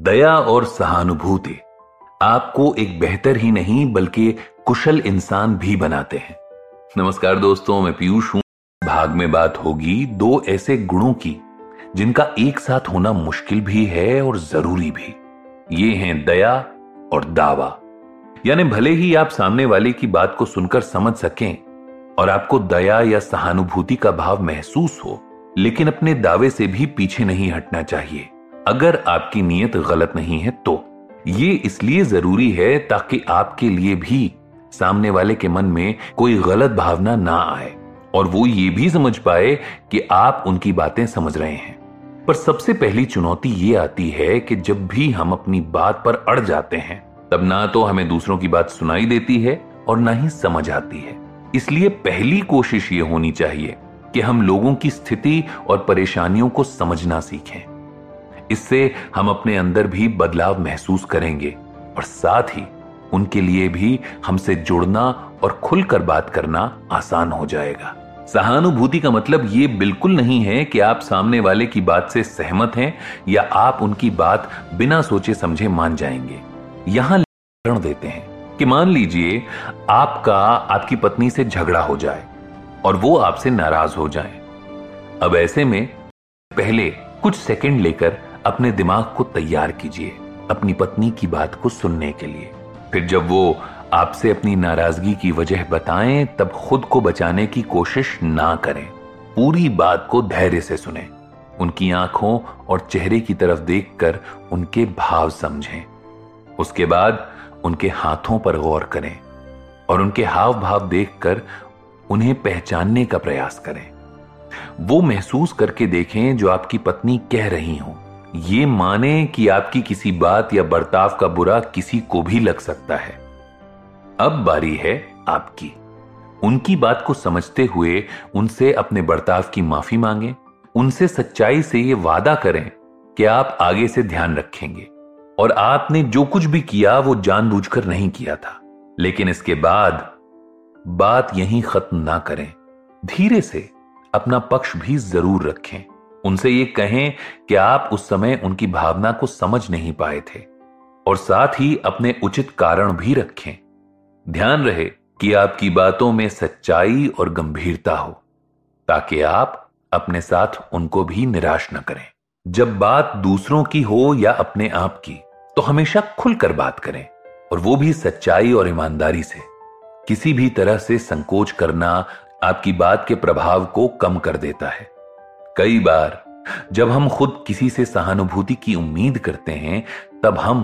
दया और सहानुभूति आपको एक बेहतर ही नहीं बल्कि कुशल इंसान भी बनाते हैं। नमस्कार दोस्तों, मैं पीयूष हूं। भाग में बात होगी दो ऐसे गुणों की जिनका एक साथ होना मुश्किल भी है और जरूरी भी। ये हैं दया और दावा। यानी भले ही आप सामने वाले की बात को सुनकर समझ सकें और आपको दया या सहानुभूति का भाव महसूस हो, लेकिन अपने दावे से भी पीछे नहीं हटना चाहिए अगर आपकी नीयत गलत नहीं है तो। ये इसलिए जरूरी है ताकि आपके लिए भी सामने वाले के मन में कोई गलत भावना ना आए और वो ये भी समझ पाए कि आप उनकी बातें समझ रहे हैं। पर सबसे पहली चुनौती ये आती है कि जब भी हम अपनी बात पर अड़ जाते हैं तब ना तो हमें दूसरों की बात सुनाई देती है और ना ही समझ आती है। इसलिए पहली कोशिश ये होनी चाहिए कि हम लोगों की स्थिति और परेशानियों को समझना सीखें। इससे हम अपने अंदर भी बदलाव महसूस करेंगे और साथ ही उनके लिए भी हमसे जुड़ना और खुलकर बात करना आसान हो जाएगा। सहानुभूति का मतलब ये बिल्कुल नहीं है कि आप सामने वाले की बात से सहमत हैं या आप उनकी बात बिना सोचे समझे मान जाएंगे। यहां उदाहरण देते हैं कि मान लीजिए आपकी पत्नी से झगड़ा हो जाए और वो आपसे नाराज हो जाए। अब ऐसे में पहले कुछ सेकंड लेकर अपने दिमाग को तैयार कीजिए अपनी पत्नी की बात को सुनने के लिए। फिर जब वो आपसे अपनी नाराजगी की वजह बताएं तब खुद को बचाने की कोशिश ना करें। पूरी बात को धैर्य से सुनें, उनकी आंखों और चेहरे की तरफ देखकर उनके भाव समझें। उसके बाद उनके हाथों पर गौर करें और उनके हाव भाव देखकर उन्हें पहचानने का प्रयास करें। वो महसूस करके देखें जो आपकी पत्नी कह रही हो। ये माने कि आपकी किसी बात या बर्ताव का बुरा किसी को भी लग सकता है। अब बारी है आपकी। उनकी बात को समझते हुए उनसे अपने बर्ताव की माफी मांगें। उनसे सच्चाई से ये वादा करें कि आप आगे से ध्यान रखेंगे और आपने जो कुछ भी किया वो जानबूझकर नहीं किया था। लेकिन इसके बाद बात यहीं खत्म ना करें, धीरे से अपना पक्ष भी जरूर रखें। उनसे ये कहें कि आप उस समय उनकी भावना को समझ नहीं पाए थे और साथ ही अपने उचित कारण भी रखें। ध्यान रहे कि आपकी बातों में सच्चाई और गंभीरता हो ताकि आप अपने साथ उनको भी निराश न करें। जब बात दूसरों की हो या अपने आप की तो हमेशा खुलकर बात करें और वो भी सच्चाई और ईमानदारी से। किसी भी तरह से संकोच करना आपकी बात के प्रभाव को कम कर देता है। कई बार जब हम खुद किसी से सहानुभूति की उम्मीद करते हैं तब हम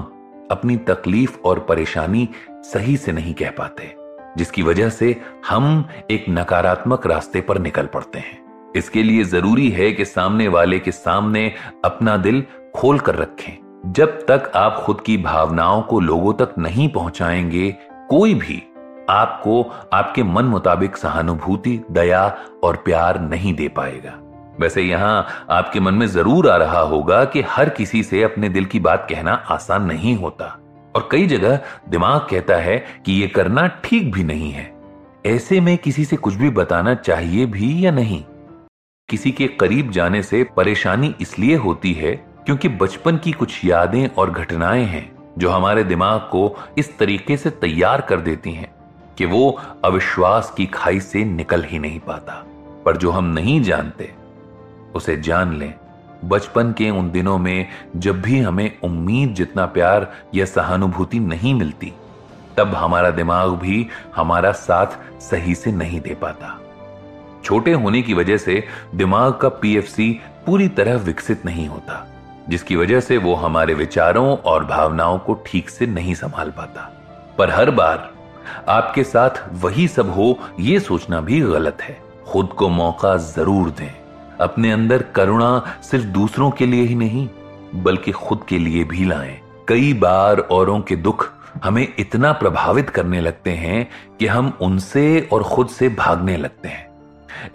अपनी तकलीफ और परेशानी सही से नहीं कह पाते, जिसकी वजह से हम एक नकारात्मक रास्ते पर निकल पड़ते हैं। इसके लिए जरूरी है कि सामने वाले के सामने अपना दिल खोल कर रखें। जब तक आप खुद की भावनाओं को लोगों तक नहीं पहुंचाएंगे, कोई भी आपको आपके मन मुताबिक सहानुभूति, दया और प्यार नहीं दे पाएगा। वैसे यहां आपके मन में जरूर आ रहा होगा कि हर किसी से अपने दिल की बात कहना आसान नहीं होता और कई जगह दिमाग कहता है कि ये करना ठीक भी नहीं है। ऐसे में किसी से कुछ भी बताना चाहिए भी या नहीं? किसी के करीब जाने से परेशानी इसलिए होती है क्योंकि बचपन की कुछ यादें और घटनाएं हैं जो हमारे दिमाग को इस तरीके से तैयार कर देती हैं कि वो अविश्वास की खाई से निकल ही नहीं पाता। पर जो हम नहीं जानते उसे जान लें। बचपन के उन दिनों में जब भी हमें उम्मीद जितना प्यार या सहानुभूति नहीं मिलती तब हमारा दिमाग भी हमारा साथ सही से नहीं दे पाता। छोटे होने की वजह से दिमाग का पीएफसी पूरी तरह विकसित नहीं होता, जिसकी वजह से वो हमारे विचारों और भावनाओं को ठीक से नहीं संभाल पाता। पर हर बार आपके साथ वही सब हो ये सोचना भी गलत है। खुद को मौका जरूर दें। अपने अंदर करुणा सिर्फ दूसरों के लिए ही नहीं बल्कि खुद के लिए भी लाएं। कई बार औरों के दुख हमें इतना प्रभावित करने लगते हैं कि हम उनसे और खुद से भागने लगते हैं।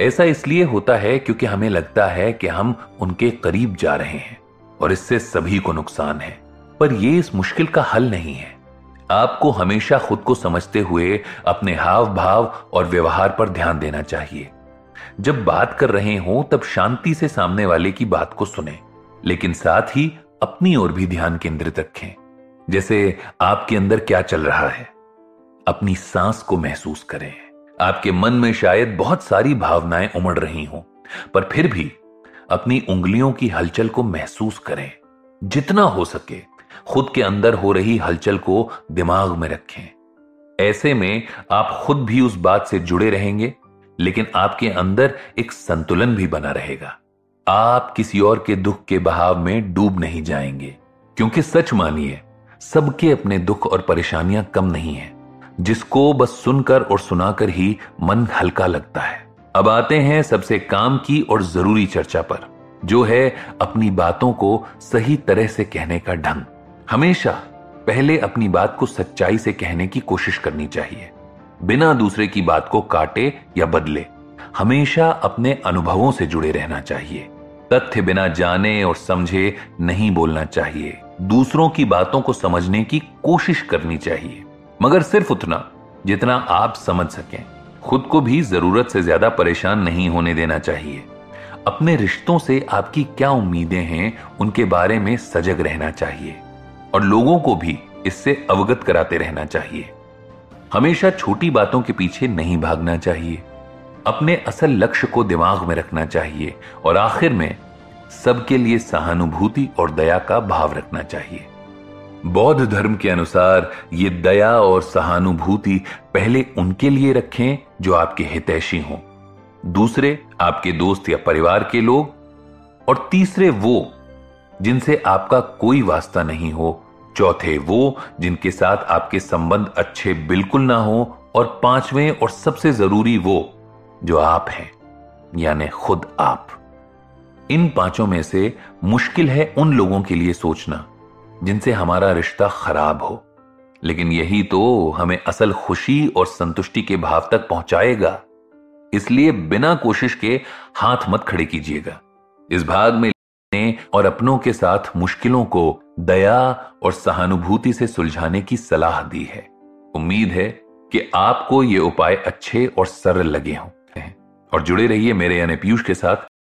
ऐसा इसलिए होता है क्योंकि हमें लगता है कि हम उनके करीब जा रहे हैं और इससे सभी को नुकसान है। पर यह इस मुश्किल का हल नहीं है। आपको हमेशा खुद को समझते हुए अपने हाव भाव और व्यवहार पर ध्यान देना चाहिए। जब बात कर रहे हो तब शांति से सामने वाले की बात को सुने, लेकिन साथ ही अपनी ओर भी ध्यान केंद्रित रखें, जैसे आपके अंदर क्या चल रहा है। अपनी सांस को महसूस करें। आपके मन में शायद बहुत सारी भावनाएं उमड़ रही हों, पर फिर भी अपनी उंगलियों की हलचल को महसूस करें। जितना हो सके खुद के अंदर हो रही हलचल को दिमाग में रखें। ऐसे में आप खुद भी उस बात से जुड़े रहेंगे, लेकिन आपके अंदर एक संतुलन भी बना रहेगा। आप किसी और के दुख के बहाव में डूब नहीं जाएंगे, क्योंकि सच मानिए सबके अपने दुख और परेशानियां कम नहीं है, जिसको बस सुनकर और सुनाकर ही मन हल्का लगता है। अब आते हैं सबसे काम की और जरूरी चर्चा पर, जो है अपनी बातों को सही तरह से कहने का ढंग। हमेशा पहले अपनी बात को सच्चाई से कहने की कोशिश करनी चाहिए, बिना दूसरे की बात को काटे या बदले। हमेशा अपने अनुभवों से जुड़े रहना चाहिए। तथ्य बिना जाने और समझे नहीं बोलना चाहिए। दूसरों की बातों को समझने की कोशिश करनी चाहिए, मगर सिर्फ उतना जितना आप समझ सकें। खुद को भी जरूरत से ज्यादा परेशान नहीं होने देना चाहिए। अपने रिश्तों से आपकी क्या उम्मीदें हैं, उनके बारे में सजग रहना चाहिए और लोगों को भी इससे अवगत कराते रहना चाहिए। हमेशा छोटी बातों के पीछे नहीं भागना चाहिए। अपने असल लक्ष्य को दिमाग में रखना चाहिए और आखिर में सबके लिए सहानुभूति और दया का भाव रखना चाहिए। बौद्ध धर्म के अनुसार ये दया और सहानुभूति पहले उनके लिए रखें जो आपके हितैषी हों, दूसरे आपके दोस्त या परिवार के लोग, और तीसरे वो जिनसे आपका कोई वास्ता नहीं हो, चौथे वो जिनके साथ आपके संबंध अच्छे बिल्कुल ना हो, और पांचवें और सबसे जरूरी वो जो आप हैं, यानी खुद आप। इन पांचों में से मुश्किल है उन लोगों के लिए सोचना जिनसे हमारा रिश्ता खराब हो, लेकिन यही तो हमें असल खुशी और संतुष्टि के भाव तक पहुंचाएगा। इसलिए बिना कोशिश के हाथ मत खड़े कीजिएगा। इस भाग में और अपनों के साथ मुश्किलों को दया और सहानुभूति से सुलझाने की सलाह दी है। उम्मीद है कि आपको ये उपाय अच्छे और सरल लगे हों, और जुड़े रहिए मेरे यानी पीयूष के साथ,